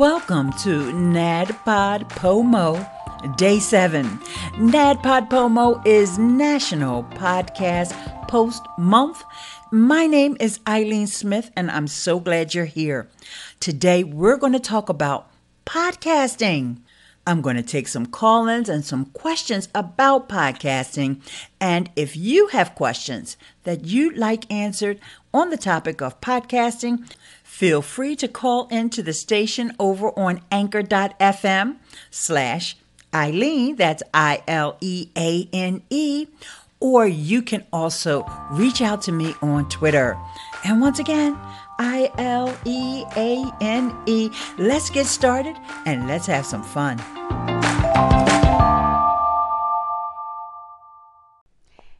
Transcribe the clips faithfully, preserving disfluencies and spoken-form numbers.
Welcome to N A D Pod POMO, Day seven. N A D Pod POMO is National Podcast Post Month. My name is Eileen Smith, and I'm so glad you're here. Today, we're going to talk about podcasting. I'm going to take some call-ins and some questions about podcasting. And if you have questions that you'd like answered on the topic of podcasting, feel free to call into the station over on anchor.fm slash Eileen, that's I L E A N E, or you can also reach out to me on Twitter. And once again, I L E A N E. Let's get started and let's have some fun.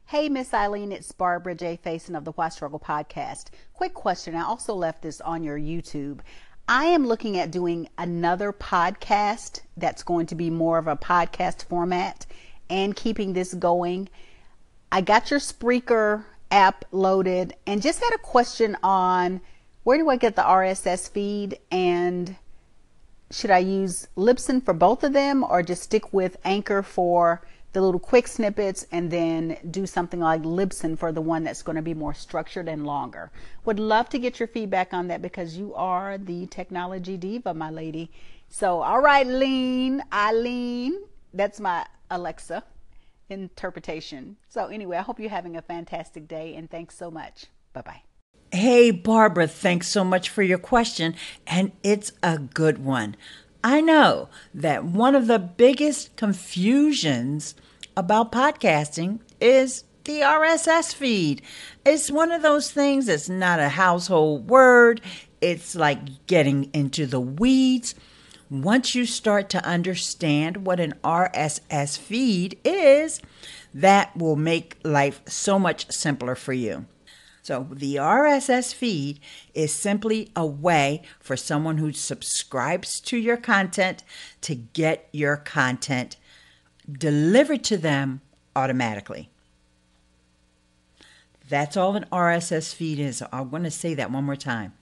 Hey, Miss Eileen, it's Barbara J. Faison of the Why Struggle Podcast. Quick question. I also left this on your YouTube. I am looking at doing another podcast that's going to be more of a podcast format and keeping this going. I got your Spreaker app loaded and just had a question on where do I get the R S S feed, and should I use Libsyn for both of them or just stick with Anchor for the little quick snippets and then do something like Libsyn for the one that's going to be more structured and longer. Would love to get your feedback on that because you are the technology diva, my lady. So, all right, Lean, Eileen, that's my Alexa interpretation. So anyway, I hope you're having a fantastic day and thanks so much. Bye-bye. Hey, Barbara, thanks so much for your question. And it's a good one. I know that one of the biggest confusions about podcasting is the R S S feed. It's one of those things that's not a household word. It's like getting into the weeds. Once you start to understand what an R S S feed is, that will make life so much simpler for you. So the R S S feed is simply a way for someone who subscribes to your content to get your content delivered to them automatically. That's all an R S S feed is. I'm going to say that one more time.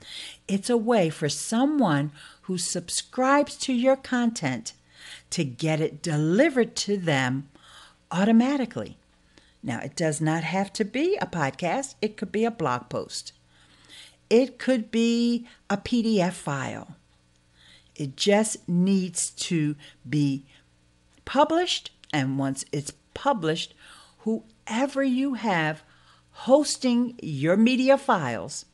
It's a way for someone who subscribes to your content to get it delivered to them automatically. Now, it does not have to be a podcast. It could be a blog post. It could be a P D F file. It just needs to be published. And once it's published, whoever you have hosting your media files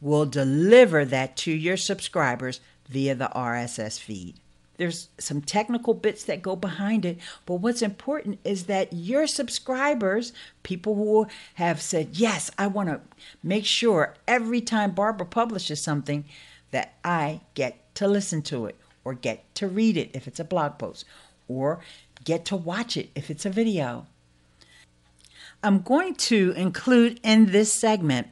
will deliver that to your subscribers via the R S S feed. There's some technical bits that go behind it, but what's important is that your subscribers, people who have said, yes, I want to make sure every time Barbara publishes something that I get to listen to it or get to read it if it's a blog post or get to watch it if it's a video. I'm going to include in this segment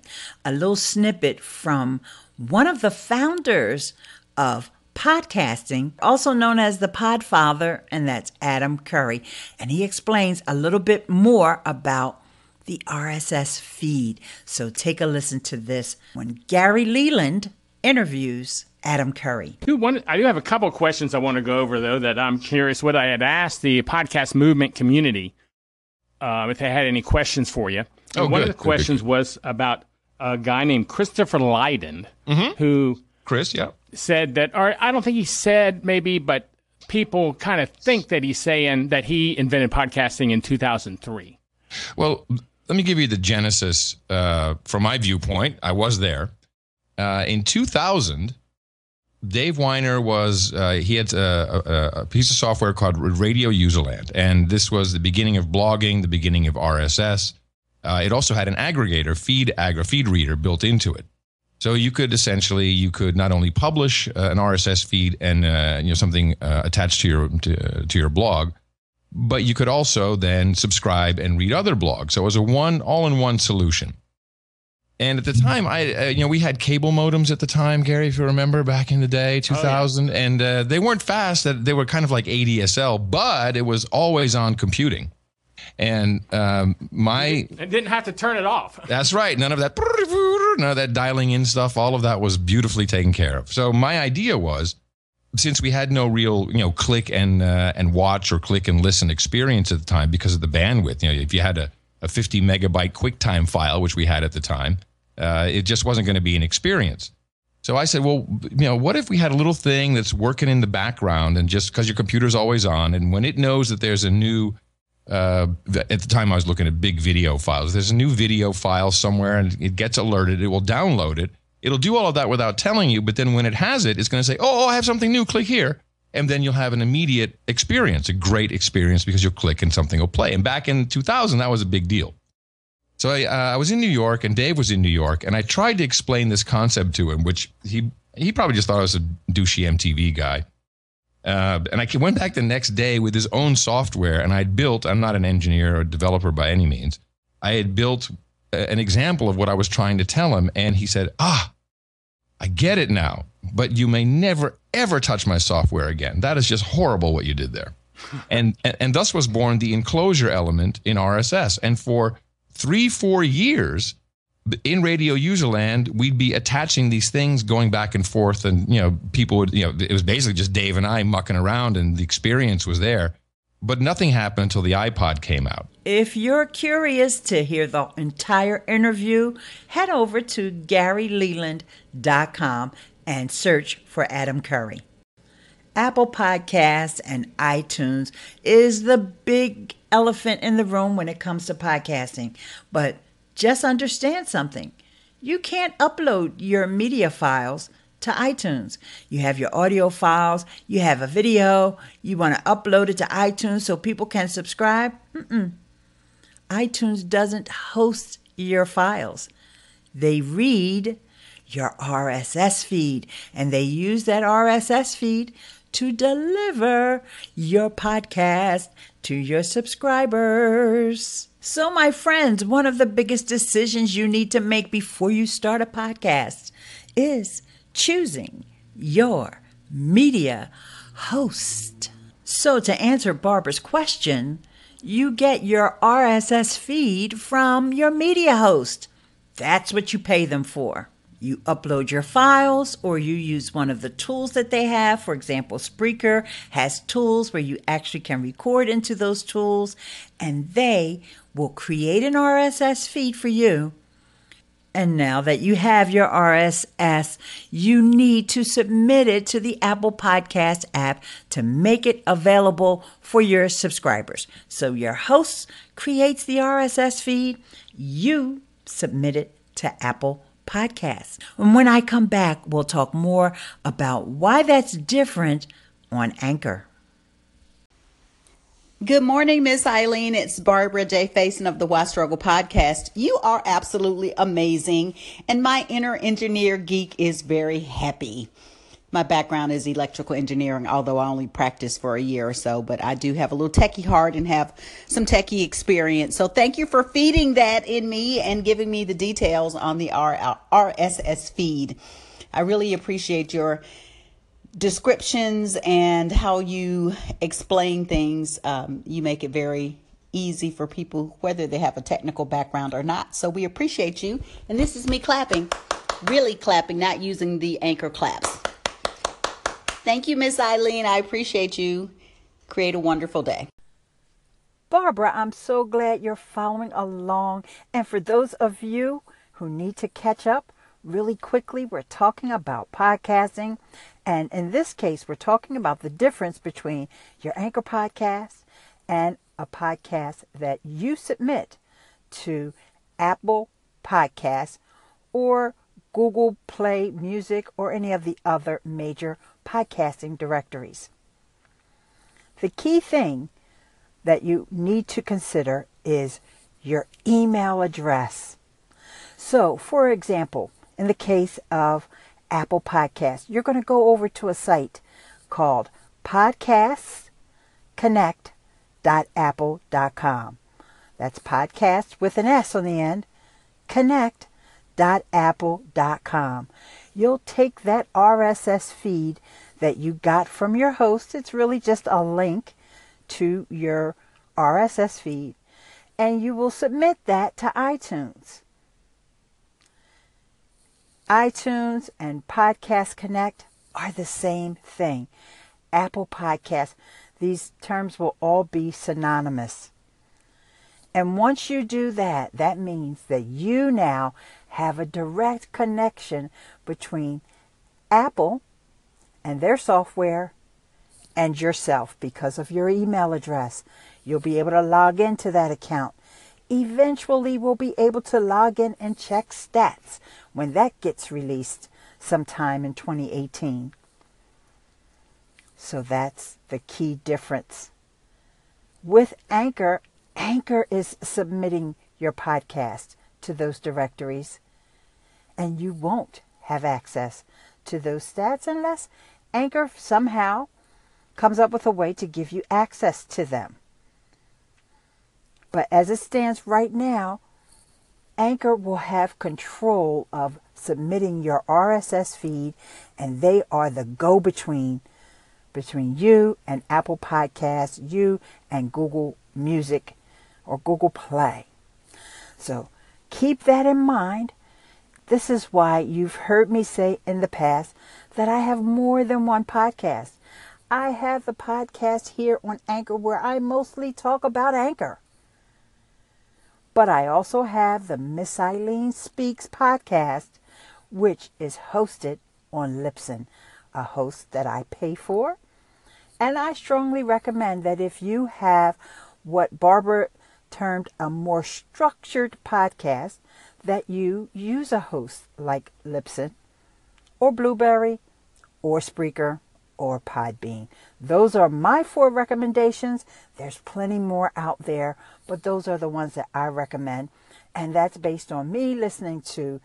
a little snippet from one of the founders of podcasting, also known as the Podfather, and that's Adam Curry. And he explains a little bit more about the R S S feed. So take a listen to this when Gary Leland interviews Adam Curry. One, I do have a couple questions I want to go over, though, that I'm curious what I had asked the podcast movement community, uh, if they had any questions for you. Oh, one good. of the questions good, good. was about a guy named Christopher Lydon, mm-hmm. who... Chris, yeah. said that, or I don't think he said maybe, but people kind of think that he's saying that he invented podcasting in two thousand three. Well, let me give you the genesis uh, from my viewpoint. I was there. Uh, in two thousand, Dave Winer was, uh, he had a, a, a piece of software called Radio Userland, and this was the beginning of blogging, the beginning of R S S. Uh, it also had an aggregator, feed, ag- feed reader built into it. So you could essentially, you could not only publish uh, an R S S feed and uh, you know something uh, attached to your to, to your blog, but you could also then subscribe and read other blogs. So it was a one all-in-one solution. And at the time, I uh, you know we had cable modems at the time, Gary, if you remember back in the day, two thousand, oh, yeah. and uh, they weren't fast. They were kind of like A D S L, but it was always on computing. And um, my and didn't have to turn it off. That's right. None of that, none of that dialing in stuff. All of that was beautifully taken care of. So my idea was, since we had no real, you know, click and uh, and watch or click and listen experience at the time because of the bandwidth, you know, if you had a, a fifty megabyte QuickTime file, which we had at the time, uh, it just wasn't going to be an experience. So I said, well, you know, what if we had a little thing that's working in the background, and just because your computer's always on, and when it knows that there's a new, uh, at the time I was looking at big video files, there's a new video file somewhere and it gets alerted, it will download it. It'll do all of that without telling you, but then when it has it, it's going to say, oh, oh, I have something new, click here. And then you'll have an immediate experience, a great experience, because you'll click and something will play. And back in two thousand, that was a big deal. So I, uh, I was in New York, and Dave was in New York, and I tried to explain this concept to him, which he he probably just thought I was a douchey M T V guy. Uh, and I went back the next day with his own software, and I'd built, I'm not an engineer or developer by any means, I had built an example of what I was trying to tell him. And he said, ah, I get it now, but you may never, ever touch my software again. That is just horrible what you did there. and, and and thus was born the enclosure element in R S S. And for three, four years in Radio Userland, we'd be attaching these things going back and forth. And, you know, people would, you know, it was basically just Dave and I mucking around, and the experience was there. But nothing happened until the iPod came out. If you're curious to hear the entire interview, head over to Gary Leland dot com and search for Adam Curry. Apple Podcasts and iTunes is the big elephant in the room when it comes to podcasting. But just understand something. You can't upload your media files to iTunes. You have your audio files, you have a video, you want to upload it to iTunes so people can subscribe. Mm-mm. iTunes doesn't host your files. They read your R S S feed, and they use that R S S feed to deliver your podcast to your subscribers. So my friends, one of the biggest decisions you need to make before you start a podcast is choosing your media host. So to answer Barbara's question, you get your R S S feed from your media host. That's what you pay them for. You upload your files, or you use one of the tools that they have. For example, Spreaker has tools where you actually can record into those tools, and they will create an R S S feed for you. And now that you have your R S S, you need to submit it to the Apple Podcast app to make it available for your subscribers. So your host creates the R S S feed. You submit it to Apple Podcasts. And when I come back, we'll talk more about why that's different on Anchor. Good morning, Miss Eileen. It's Barbara J. Faison of the Why Struggle Podcast. You are absolutely amazing, and my inner engineer geek is very happy. My background is electrical engineering, although I only practiced for a year or so, but I do have a little techie heart and have some techie experience. So thank you for feeding that in me and giving me the details on the R S S feed. I really appreciate your descriptions and how you explain things. Um, you make it very easy for people, whether they have a technical background or not. So we appreciate you. And this is me clapping, really clapping, not using the anchor claps. Thank you, Miss Eileen. I appreciate you. Create a wonderful day. Barbara, I'm so glad you're following along. And for those of you who need to catch up really quickly, we're talking about podcasting. And in this case, we're talking about the difference between your Anchor podcast and a podcast that you submit to Apple Podcasts or Google Play Music or any of the other major podcasting directories. The key thing that you need to consider is your email address. So, for example, in the case of Apple Podcasts, you're going to go over to a site called podcasts connect dot apple dot com. That's podcast with an S on the end, connect dot apple dot com. You'll take that R S S feed that you got from your host. It's really just a link to your R S S feed, and you will submit that to iTunes. iTunes and Podcast Connect are the same thing. Apple Podcasts, these terms will all be synonymous. And once you do that, that means that you now have a direct connection between Apple and their software and yourself because of your email address. You'll be able to log into that account. Eventually, we'll be able to log in and check stats when that gets released sometime in twenty eighteen. So that's the key difference. With Anchor, Anchor is submitting your podcast to those directories, and you won't have access to those stats unless Anchor somehow comes up with a way to give you access to them. But as it stands right now, Anchor will have control of submitting your R S S feed, and they are the go-between between you and Apple Podcasts, you and Google Music or Google Play. So keep that in mind. This is why you've heard me say in the past that I have more than one podcast. I have the podcast here on Anchor where I mostly talk about Anchor. But I also have the Miss Eileen Speaks podcast, which is hosted on Libsyn, a host that I pay for. And I strongly recommend that if you have what Barbara termed a more structured podcast, that you use a host like Libsyn or Blueberry or Spreaker or Pod Bean. Those are my four recommendations. There's plenty more out there, but those are the ones that I recommend. And that's based on me listening to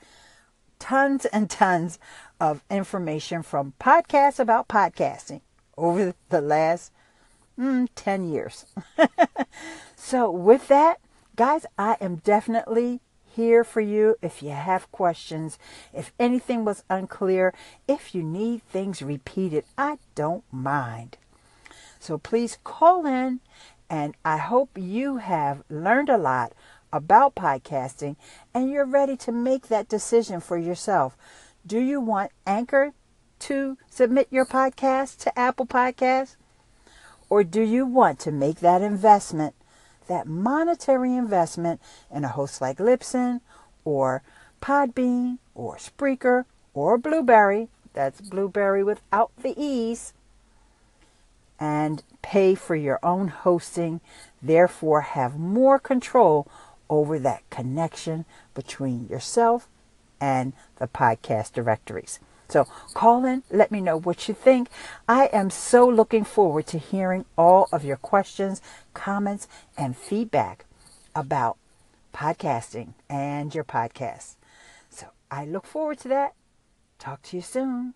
tons and tons of information from podcasts about podcasting over the last mm, ten years. So with that, guys, I am definitely here for you if you have questions, if anything was unclear, if you need things repeated. I don't mind. So please call in, and I hope you have learned a lot about podcasting and you're ready to make that decision for yourself. Do you want Anchor to submit your podcast to Apple Podcasts? Or do you want to make that investment, that monetary investment in a host like Libsyn or Podbean or Spreaker or Blueberry, that's Blueberry without the E's, and pay for your own hosting, therefore have more control over that connection between yourself and the podcast directories. So call in, let me know what you think. I am so looking forward to hearing all of your questions, comments, and feedback about podcasting and your podcast. So I look forward to that. Talk to you soon.